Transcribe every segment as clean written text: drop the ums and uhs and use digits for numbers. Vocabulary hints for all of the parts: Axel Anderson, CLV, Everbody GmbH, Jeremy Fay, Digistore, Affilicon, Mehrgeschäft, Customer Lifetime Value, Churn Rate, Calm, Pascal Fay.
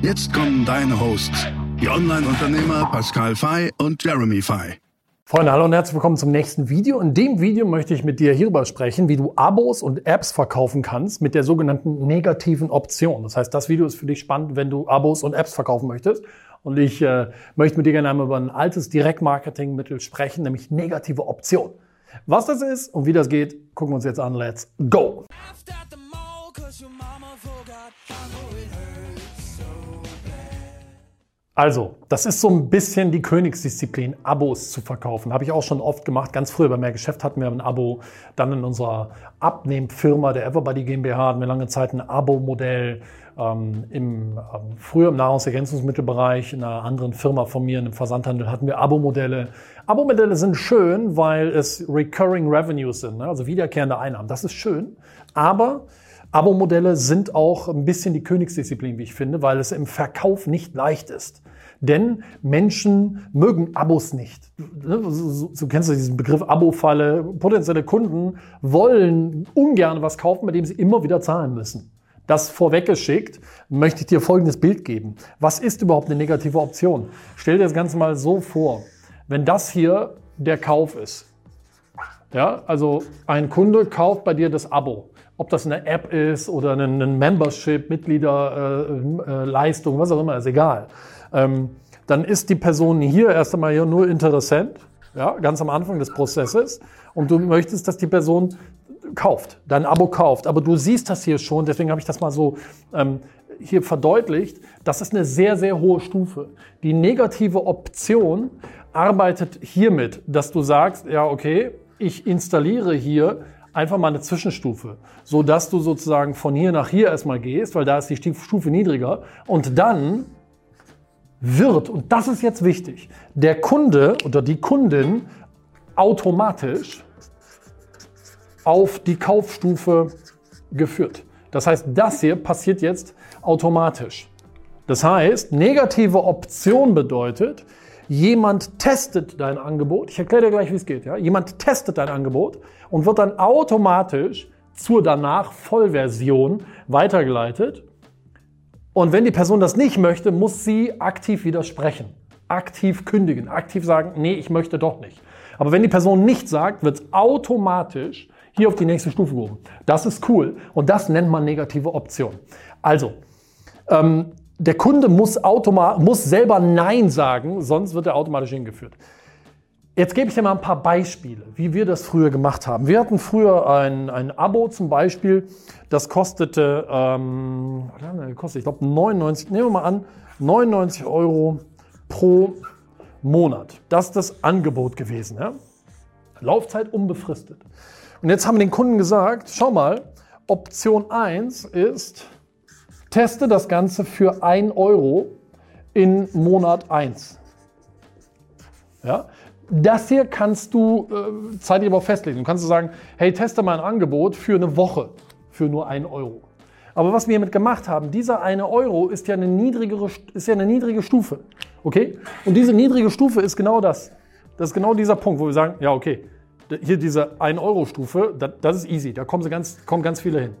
Jetzt kommen deine Hosts, die Online-Unternehmer Pascal Fay und Jeremy Fay. Freunde, hallo und herzlich willkommen zum nächsten Video. In dem Video möchte ich mit dir hierüber sprechen, wie du Abos und Apps verkaufen kannst mit der sogenannten negativen Option. Das heißt, das Video ist für dich spannend, wenn du Abos und Apps verkaufen möchtest. Und ich möchte mit dir gerne einmal über ein altes Direktmarketingmittel sprechen, nämlich negative Option. Was das ist und wie das geht, gucken wir uns jetzt an. Let's go! Also, das ist so ein bisschen die Königsdisziplin, Abos zu verkaufen. Habe ich auch schon oft gemacht. Ganz früher bei Mehrgeschäft hatten wir ein Abo. Dann in unserer Abnehmfirma, der Everbody GmbH, hatten wir lange Zeit ein Abo-Modell. Früher im Nahrungsergänzungsmittelbereich, in einer anderen Firma von mir, in einem Versandhandel, hatten wir Abo-Modelle. Abo-Modelle sind schön, weil es Recurring Revenues sind, ne? Also wiederkehrende Einnahmen. Das ist schön, aber Abo-Modelle sind auch ein bisschen die Königsdisziplin, wie ich finde, weil es im Verkauf nicht leicht ist. Denn Menschen mögen Abos nicht. Du kennst ja diesen Begriff Abo-Falle. Potenzielle Kunden wollen ungern was kaufen, bei dem sie immer wieder zahlen müssen. Das vorweggeschickt, möchte ich dir folgendes Bild geben. Was ist überhaupt eine negative Option? Stell dir das Ganze mal so vor, wenn das hier der Kauf ist. Ja, also ein Kunde kauft bei dir das Abo. Ob das eine App ist oder eine Membership, Mitgliederleistung, was auch immer, ist egal. Dann ist die Person hier erst einmal hier nur Interessent, ja, ganz am Anfang des Prozesses. Und du möchtest, dass die Person kauft, dein Abo kauft. Aber du siehst das hier schon, deswegen habe ich das mal so hier verdeutlicht. Das ist eine sehr, sehr hohe Stufe. Die negative Option arbeitet hiermit, dass du sagst, ja okay, ich installiere hier einfach mal eine Zwischenstufe, sodass du sozusagen von hier nach hier erstmal gehst, weil da ist die Stufe niedriger. Und dann wird, und das ist jetzt wichtig, der Kunde oder die Kundin automatisch auf die Kaufstufe geführt. Das heißt, das hier passiert jetzt automatisch. Das heißt, negative Option bedeutet, jemand testet dein Angebot, ich erkläre dir gleich, wie es geht, ja? Jemand testet dein Angebot und wird dann automatisch zur danach Vollversion weitergeleitet. Und wenn die Person das nicht möchte, muss sie aktiv widersprechen, aktiv kündigen, aktiv sagen, nee, ich möchte doch nicht. Aber wenn die Person nicht sagt, wird es automatisch hier auf die nächste Stufe gehoben. Das ist cool und das nennt man negative Option. Also, der Kunde muss selber Nein sagen, sonst wird er automatisch hingeführt. Jetzt gebe ich dir mal ein paar Beispiele, wie wir das früher gemacht haben. Wir hatten früher ein Abo zum Beispiel, das kostete, ich glaube 99, nehmen wir mal an, 99 Euro pro Monat. Das ist das Angebot gewesen. Ja? Laufzeit unbefristet. Und jetzt haben wir den Kunden gesagt, schau mal, Option 1 ist, teste das Ganze für 1 Euro in Monat 1. Ja? Das hier kannst du zeitlich aber auch festlegen. Du kannst sagen, hey, teste mal ein Angebot für eine Woche für nur 1 Euro. Aber was wir hiermit gemacht haben, dieser 1 Euro ist ja eine niedrige Stufe. Okay? Und diese niedrige Stufe ist genau das. Das ist genau dieser Punkt, wo wir sagen, ja okay, hier diese 1 Euro Stufe, das ist easy, da kommen ganz viele hin.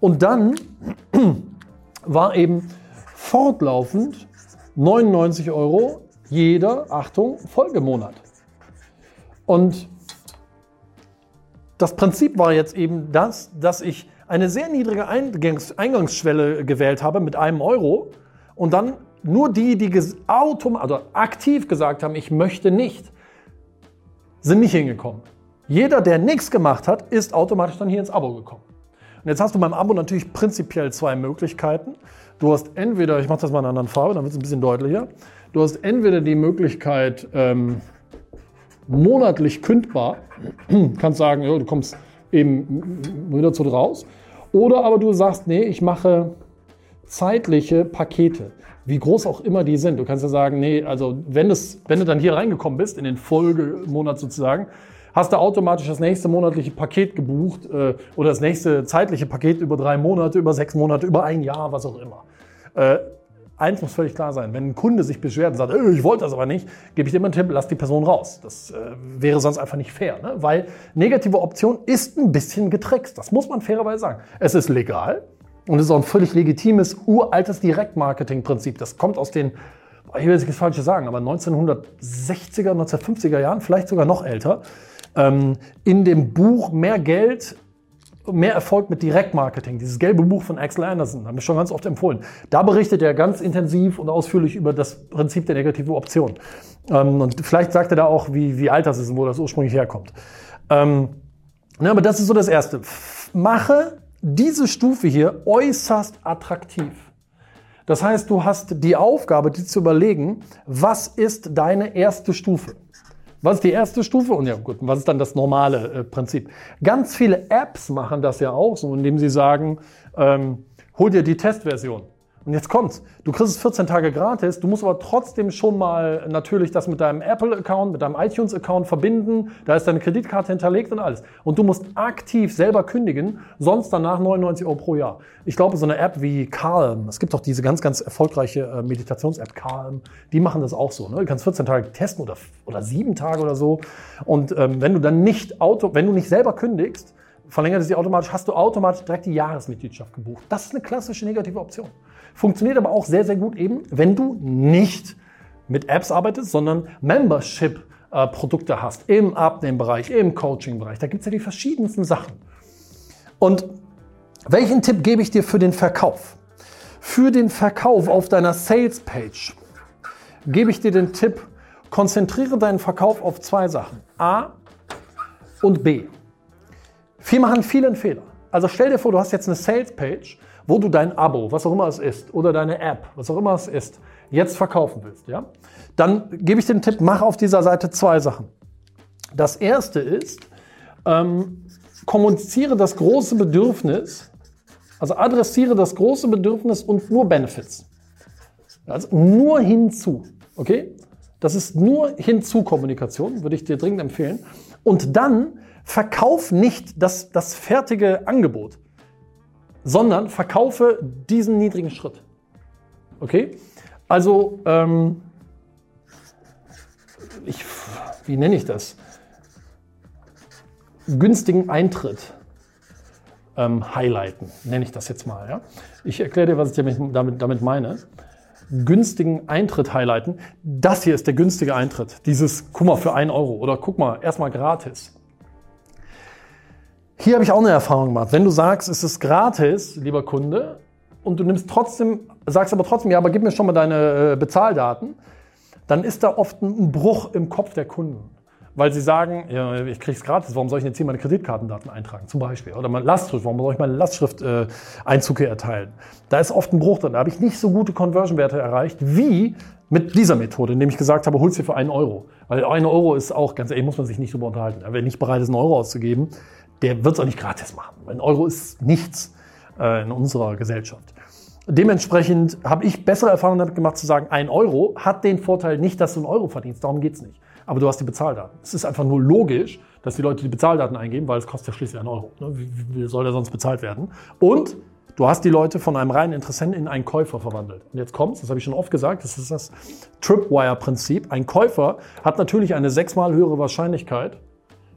Und dann war eben fortlaufend 99 Euro jeder, Achtung, Folgemonat. Und das Prinzip war jetzt eben das, dass ich eine sehr niedrige Eingangsschwelle gewählt habe mit 1 Euro und dann nur die aktiv gesagt haben, ich möchte nicht, sind nicht hingekommen. Jeder, der nichts gemacht hat, ist automatisch dann hier ins Abo gekommen. Und jetzt hast du beim Abo natürlich prinzipiell zwei Möglichkeiten. Du hast entweder, ich mache das mal in einer anderen Farbe, dann wird es ein bisschen deutlicher. Du hast entweder die Möglichkeit, monatlich kündbar, kannst sagen, ja, du kommst eben wieder zu raus. Oder aber du sagst, nee, ich mache zeitliche Pakete, wie groß auch immer die sind. Du kannst ja sagen, nee, also wenn du dann hier reingekommen bist, in den Folgemonat sozusagen, hast du automatisch das nächste monatliche Paket gebucht oder das nächste zeitliche Paket über 3 Monate, über 6 Monate, über 1 Jahr, was auch immer. Eins muss völlig klar sein, wenn ein Kunde sich beschwert und sagt, ich wollte das aber nicht, gebe ich dir immer einen Tipp, lass die Person raus. Das wäre sonst einfach nicht fair, ne? Weil negative Option ist ein bisschen getrickst, das muss man fairerweise sagen. Es ist legal und es ist auch ein völlig legitimes, uraltes Direktmarketing-Prinzip. Das kommt aus den, ich will jetzt nichts Falsches sagen, aber 1960er, 1950er Jahren, vielleicht sogar noch älter. In dem Buch Mehr Geld, mehr Erfolg mit Direktmarketing, dieses gelbe Buch von Axel Anderson, haben wir schon ganz oft empfohlen. Da berichtet er ganz intensiv und ausführlich über das Prinzip der negativen Option. Und vielleicht sagt er da auch, wie alt das ist und wo das ursprünglich herkommt. Aber das ist so das Erste. Mache diese Stufe hier äußerst attraktiv. Das heißt, du hast die Aufgabe, dir zu überlegen, was ist deine erste Stufe? Was ist die erste Stufe? Und ja gut, was ist dann das normale Prinzip? Ganz viele Apps machen das ja auch so, indem sie sagen, hol dir die Testversion. Und jetzt kommt's. Du kriegst es 14 Tage gratis, du musst aber trotzdem schon mal natürlich das mit deinem Apple-Account, mit deinem iTunes-Account verbinden. Da ist deine Kreditkarte hinterlegt und alles. Und du musst aktiv selber kündigen, sonst danach 99 € pro Jahr. Ich glaube, so eine App wie Calm, es gibt auch diese ganz, ganz erfolgreiche Meditations-App Calm, die machen das auch so, ne? Du kannst 14 Tage testen oder 7 Tage oder so. Und wenn du nicht selber kündigst, verlängert es dir automatisch, hast du automatisch direkt die Jahresmitgliedschaft gebucht. Das ist eine klassische negative Option. Funktioniert aber auch sehr, sehr gut eben, wenn du nicht mit Apps arbeitest, sondern Membership-Produkte hast. Im Abnehmbereich, im Coaching-Bereich. Da gibt es ja die verschiedensten Sachen. Und welchen Tipp gebe ich dir für den Verkauf? Für den Verkauf auf deiner Sales-Page gebe ich dir den Tipp, konzentriere deinen Verkauf auf 2 Sachen. A und B. Wir machen viele einen Fehler. Also stell dir vor, du hast jetzt eine Sales-Page, wo du dein Abo, was auch immer es ist, oder deine App, was auch immer es ist, jetzt verkaufen willst, ja? Dann gebe ich dir den Tipp, mach auf dieser Seite 2 Sachen. Das erste ist, kommuniziere das große Bedürfnis, also adressiere das große Bedürfnis und nur Benefits. Also nur hinzu, okay? Das ist nur Hinzu-Kommunikation, würde ich dir dringend empfehlen. Und dann verkauf nicht das fertige Angebot, sondern verkaufe diesen niedrigen Schritt. Okay? Also, wie nenne ich das? Günstigen Eintritt highlighten, nenne ich das jetzt mal. Ja? Ich erkläre dir, was ich damit meine. Günstigen Eintritt highlighten. Das hier ist der günstige Eintritt. Dieses, guck mal, für 1 € oder guck mal, erstmal gratis. Hier habe ich auch eine Erfahrung gemacht. Wenn du sagst, es ist gratis, lieber Kunde, und du sagst aber trotzdem, ja, aber gib mir schon mal deine Bezahldaten, dann ist da oft ein Bruch im Kopf der Kunden. Weil sie sagen, ja, ich kriege es gratis, warum soll ich jetzt hier meine Kreditkartendaten eintragen, zum Beispiel? Oder meine Lastschrift, warum soll ich meine Lastschrift-Einzug hier erteilen? Da ist oft ein Bruch drin. Da habe ich nicht so gute Conversion-Werte erreicht, wie mit dieser Methode, indem ich gesagt habe, hol's dir für 1 €. Weil 1 € ist auch, ganz ehrlich, muss man sich nicht drüber unterhalten. Wer nicht bereit ist, 1 € auszugeben, der wird es auch nicht gratis machen. 1 € ist nichts in unserer Gesellschaft. Dementsprechend habe ich bessere Erfahrungen damit gemacht, zu sagen, 1 € hat den Vorteil nicht, dass du 1 € verdienst, darum geht es nicht. Aber du hast die Bezahldaten. Es ist einfach nur logisch, dass die Leute die Bezahldaten eingeben, weil es kostet ja schließlich 1 €. Wie soll der sonst bezahlt werden? Und du hast die Leute von einem reinen Interessenten in einen Käufer verwandelt. Und jetzt kommt's, das habe ich schon oft gesagt, das ist das Tripwire-Prinzip. Ein Käufer hat natürlich eine 6-mal höhere Wahrscheinlichkeit,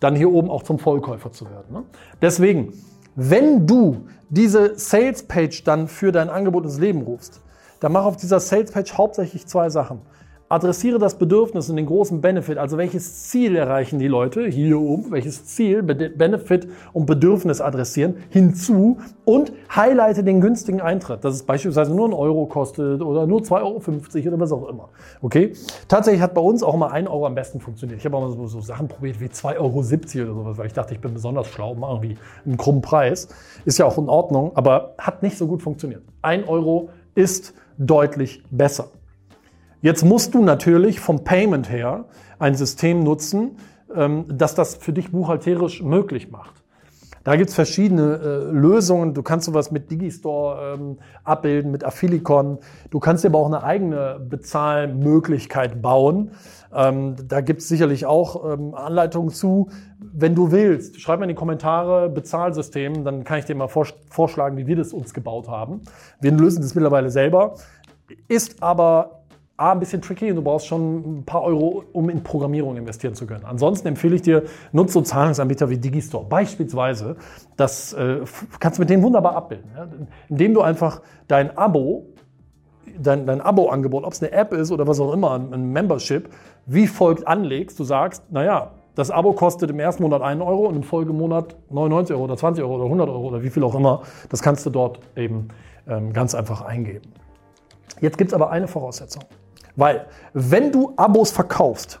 dann hier oben auch zum Vollkäufer zu werden, ne? Deswegen, wenn du diese Sales-Page dann für dein Angebot ins Leben rufst, dann mach auf dieser Sales-Page hauptsächlich 2 Sachen. Adressiere das Bedürfnis und den großen Benefit, also welches Ziel erreichen die Leute, hier oben, welches Ziel, Benefit und Bedürfnis adressieren, hinzu und highlighte den günstigen Eintritt, dass es beispielsweise nur 1 € kostet oder nur 2,50 € oder was auch immer. Okay? Tatsächlich hat bei uns auch immer 1 € am besten funktioniert. Ich habe auch mal so Sachen probiert wie 2,70 € oder sowas, weil ich dachte, ich bin besonders schlau, mache irgendwie einen krummen Preis. Ist ja auch in Ordnung, aber hat nicht so gut funktioniert. 1 € ist deutlich besser. Jetzt musst du natürlich vom Payment her ein System nutzen, das für dich buchhalterisch möglich macht. Da gibt es verschiedene Lösungen. Du kannst sowas mit Digistore abbilden, mit Affilicon. Du kannst dir aber auch eine eigene Bezahlmöglichkeit bauen. Da gibt es sicherlich auch Anleitungen zu. Wenn du willst, schreib mir in die Kommentare Bezahlsystem, dann kann ich dir mal vorschlagen, wie wir das uns gebaut haben. Wir lösen das mittlerweile selber. Ist aber ein bisschen tricky und du brauchst schon ein paar Euro, um in Programmierung investieren zu können. Ansonsten empfehle ich dir, nutze so Zahlungsanbieter wie Digistore beispielsweise. Das kannst du mit denen wunderbar abbilden, ja? Indem du einfach dein Abo-Angebot, ob es eine App ist oder was auch immer, ein Membership, wie folgt anlegst. Du sagst, naja, das Abo kostet im ersten Monat 1 Euro und im Folgemonat 99 Euro oder 20 Euro oder 100 Euro oder wie viel auch immer. Das kannst du dort eben ganz einfach eingeben. Jetzt gibt es aber eine Voraussetzung. Weil, wenn du Abos verkaufst,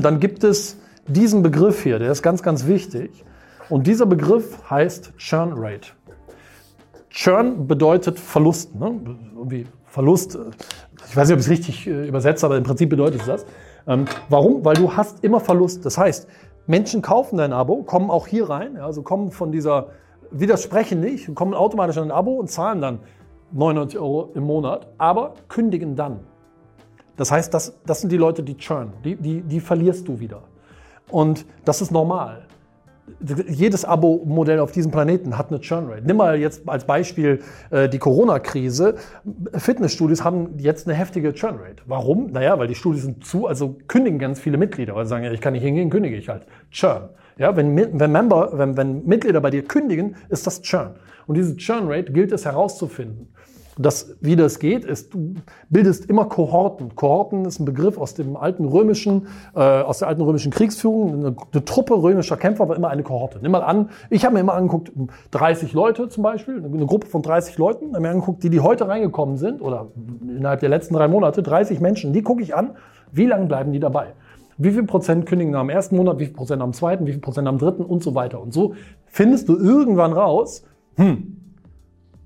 dann gibt es diesen Begriff hier, der ist ganz, ganz wichtig. Und dieser Begriff heißt Churn Rate. Churn bedeutet Verlust, ne? Irgendwie Verlust, ich weiß nicht, ob ich es richtig übersetze, aber im Prinzip bedeutet es das. Warum? Weil du hast immer Verlust. Das heißt, Menschen kaufen dein Abo, kommen auch hier rein, also kommen von dieser, widersprechen nicht, kommen automatisch an ein Abo und zahlen dann 99 Euro im Monat, aber kündigen dann. Das heißt, das sind die Leute, die churn, die verlierst du wieder. Und das ist normal. Jedes Abo-Modell auf diesem Planeten hat eine Churn-Rate. Nimm mal jetzt als Beispiel die Corona-Krise. Fitnessstudios haben jetzt eine heftige Churn-Rate. Warum? Naja, weil die Studios sind zu, also kündigen ganz viele Mitglieder, weil sie sagen, ja, ich kann nicht hingehen, kündige ich halt. Churn. Ja, wenn Mitglieder bei dir kündigen, ist das Churn. Und diese Churn-Rate gilt es herauszufinden. Wie das geht, ist, du bildest immer Kohorten. Kohorten ist ein Begriff aus dem alten römischen, aus der alten römischen Kriegsführung. Eine Truppe römischer Kämpfer war immer eine Kohorte. Nimm mal an, ich habe mir immer angeguckt, 30 Leute zum Beispiel, eine Gruppe von 30 Leuten, habe mir angeguckt, die heute reingekommen sind oder innerhalb der letzten 3 Monate, 30 Menschen, die gucke ich an, wie lange bleiben die dabei? Wie viel Prozent kündigen am ersten Monat, wie viel Prozent am zweiten, wie viel Prozent am dritten und so weiter. Und so findest du irgendwann raus,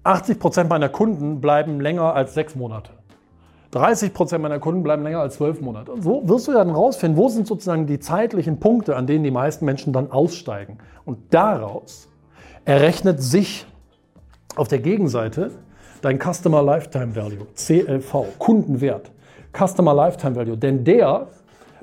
80% meiner Kunden bleiben länger als 6 Monate. 30% meiner Kunden bleiben länger als 12 Monate. Und so wirst du dann rausfinden, wo sind sozusagen die zeitlichen Punkte, an denen die meisten Menschen dann aussteigen. Und daraus errechnet sich auf der Gegenseite dein Customer Lifetime Value, CLV, Kundenwert, Customer Lifetime Value. Denn der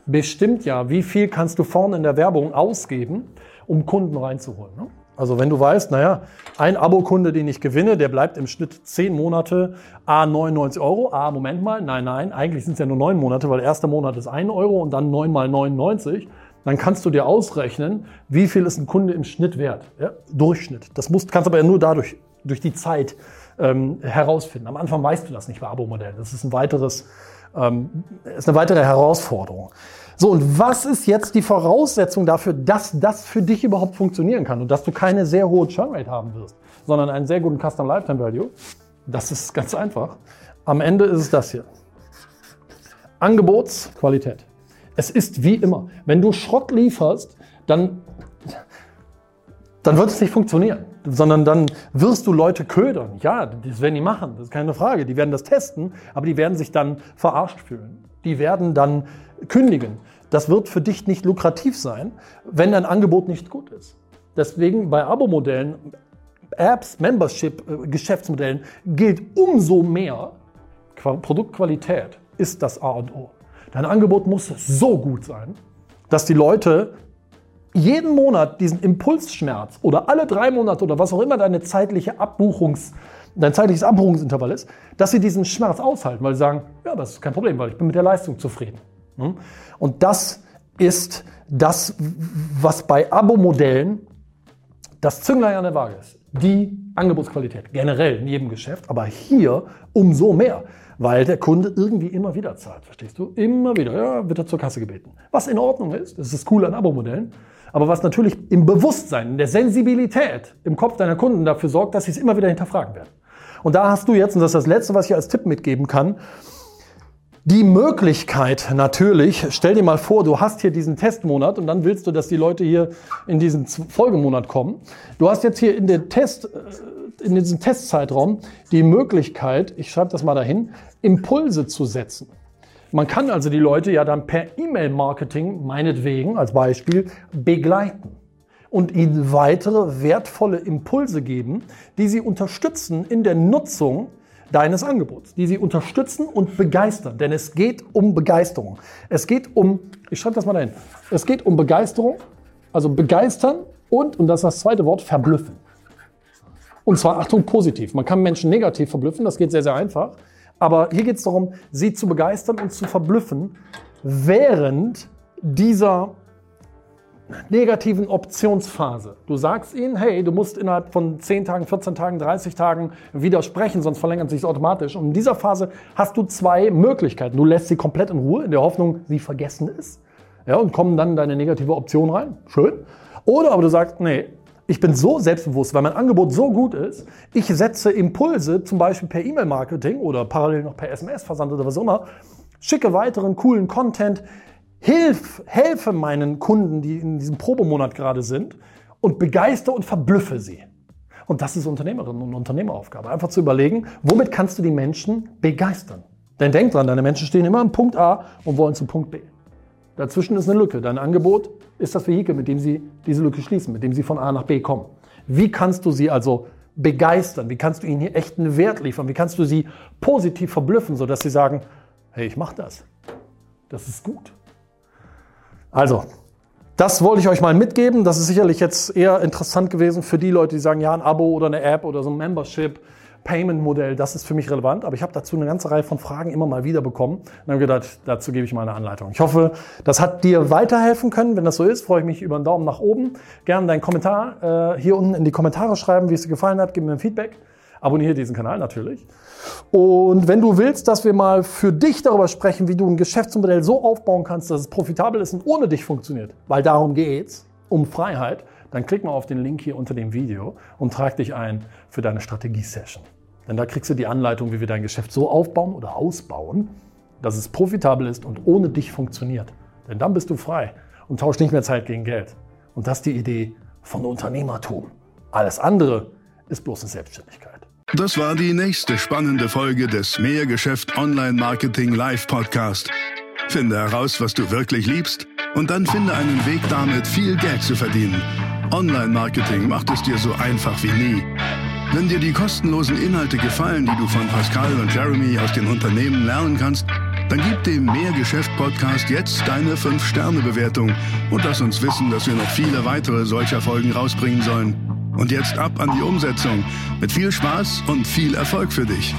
bestimmt ja, wie viel kannst du vorne in der Werbung ausgeben, um Kunden reinzuholen, ne? Also wenn du weißt, naja, ein Abokunde, den ich gewinne, der bleibt im Schnitt 10 Monate, a 99 Euro, a Moment mal, nein, eigentlich sind es ja nur 9 Monate, weil der erste Monat ist 1 Euro und dann 9 mal 99, dann kannst du dir ausrechnen, wie viel ist ein Kunde im Schnitt wert, ja? Durchschnitt. Das kannst du aber ja nur dadurch, durch die Zeit herausfinden. Am Anfang weißt du das nicht bei Abo-Modellen, das ist eine weitere Herausforderung. So, und was ist jetzt die Voraussetzung dafür, dass das für dich überhaupt funktionieren kann und dass du keine sehr hohe Churn-Rate haben wirst, sondern einen sehr guten Customer Lifetime Value? Das ist ganz einfach. Am Ende ist es das hier. Angebotsqualität. Es ist wie immer. Wenn du Schrott lieferst, dann wird es nicht funktionieren, sondern dann wirst du Leute ködern. Ja, das werden die machen, das ist keine Frage. Die werden das testen, aber die werden sich dann verarscht fühlen. Die werden dann kündigen. Das wird für dich nicht lukrativ sein, wenn dein Angebot nicht gut ist. Deswegen bei Abo-Modellen, Apps, Membership, Geschäftsmodellen gilt umso mehr, Produktqualität ist das A und O. Dein Angebot muss so gut sein, dass die Leute jeden Monat diesen Impulsschmerz oder alle 3 Monate oder was auch immer dein zeitliches Abbuchungsintervall ist, dass sie diesen Schmerz aushalten, weil sie sagen, ja, das ist kein Problem, weil ich bin mit der Leistung zufrieden. Und das ist das, was bei Abo-Modellen das Zünglein an der Waage ist. Die Angebotsqualität, generell in jedem Geschäft, aber hier umso mehr, weil der Kunde irgendwie immer wieder zahlt, verstehst du? Immer wieder, ja, wird er zur Kasse gebeten. Was in Ordnung ist, das ist das Coole an Abo-Modellen, aber was natürlich im Bewusstsein, in der Sensibilität im Kopf deiner Kunden dafür sorgt, dass sie es immer wieder hinterfragen werden. Und da hast du jetzt, und das ist das Letzte, was ich als Tipp mitgeben kann, die Möglichkeit natürlich, stell dir mal vor, du hast hier diesen Testmonat und dann willst du, dass die Leute hier in diesen Folgemonat kommen. Du hast jetzt hier in diesem Testzeitraum die Möglichkeit, ich schreibe das mal dahin, Impulse zu setzen. Man kann also die Leute ja dann per E-Mail-Marketing meinetwegen als Beispiel begleiten. und ihnen weitere wertvolle Impulse geben, die sie unterstützen in der Nutzung deines Angebots, die sie unterstützen und begeistern. Denn es geht um Begeisterung. Es geht um, ich schreibe das mal dahin, es geht um Begeisterung, also begeistern und das ist das zweite Wort, verblüffen. Und zwar, Achtung, positiv. Man kann Menschen negativ verblüffen, das geht sehr, sehr einfach. Aber hier geht es darum, sie zu begeistern und zu verblüffen, während dieser negativen Optionsphase. Du sagst ihnen, hey, du musst innerhalb von 10 Tagen, 14 Tagen, 30 Tagen widersprechen, sonst verlängert sich es automatisch. Und in dieser Phase hast du zwei Möglichkeiten. Du lässt sie komplett in Ruhe, in der Hoffnung, sie vergessen es, ja, und kommen dann in deine negative Option rein. Schön. Oder aber du sagst, nee, ich bin so selbstbewusst, weil mein Angebot so gut ist, ich setze Impulse, zum Beispiel per E-Mail-Marketing oder parallel noch per SMS-Versand oder was auch immer, schicke weiteren coolen Content, helfe meinen Kunden, die in diesem Probemonat gerade sind, und begeistere und verblüffe sie. Und das ist Unternehmerinnen und Unternehmeraufgabe. Einfach zu überlegen, womit kannst du die Menschen begeistern? Denn denk dran, deine Menschen stehen immer am Punkt A und wollen zu Punkt B. Dazwischen ist eine Lücke. Dein Angebot ist das Vehikel, mit dem sie diese Lücke schließen, mit dem sie von A nach B kommen. Wie kannst du sie also begeistern? Wie kannst du ihnen hier echten Wert liefern? Wie kannst du sie positiv verblüffen, sodass sie sagen, hey, ich mache das. Das ist gut. Also, das wollte ich euch mal mitgeben. Das ist sicherlich jetzt eher interessant gewesen für die Leute, die sagen, ja, ein Abo oder eine App oder so ein Membership-Payment-Modell, das ist für mich relevant. Aber ich habe dazu eine ganze Reihe von Fragen immer mal wieder bekommen und habe gedacht, dazu gebe ich mal eine Anleitung. Ich hoffe, das hat dir weiterhelfen können. Wenn das so ist, freue ich mich über einen Daumen nach oben. Gerne deinen Kommentar hier unten in die Kommentare schreiben, wie es dir gefallen hat. Gib mir ein Feedback. Abonniere diesen Kanal natürlich. Und wenn du willst, dass wir mal für dich darüber sprechen, wie du ein Geschäftsmodell so aufbauen kannst, dass es profitabel ist und ohne dich funktioniert, weil darum geht's, um Freiheit, dann klick mal auf den Link hier unter dem Video und trag dich ein für deine Strategie-Session. Denn da kriegst du die Anleitung, wie wir dein Geschäft so aufbauen oder ausbauen, dass es profitabel ist und ohne dich funktioniert. Denn dann bist du frei und tauschst nicht mehr Zeit gegen Geld. Und das ist die Idee von Unternehmertum. Alles andere ist bloß eine Selbstständigkeit. Das war die nächste spannende Folge des Mehrgeschäft Online Marketing Live Podcast. Finde heraus, was du wirklich liebst und dann finde einen Weg damit, viel Geld zu verdienen. Online Marketing macht es dir so einfach wie nie. Wenn dir die kostenlosen Inhalte gefallen, die du von Pascal und Jeremy aus den Unternehmen lernen kannst, dann gib dem Mehrgeschäft Podcast jetzt deine 5-Sterne-Bewertung und lass uns wissen, dass wir noch viele weitere solcher Folgen rausbringen sollen. Und jetzt ab an die Umsetzung. Mit viel Spaß und viel Erfolg für dich.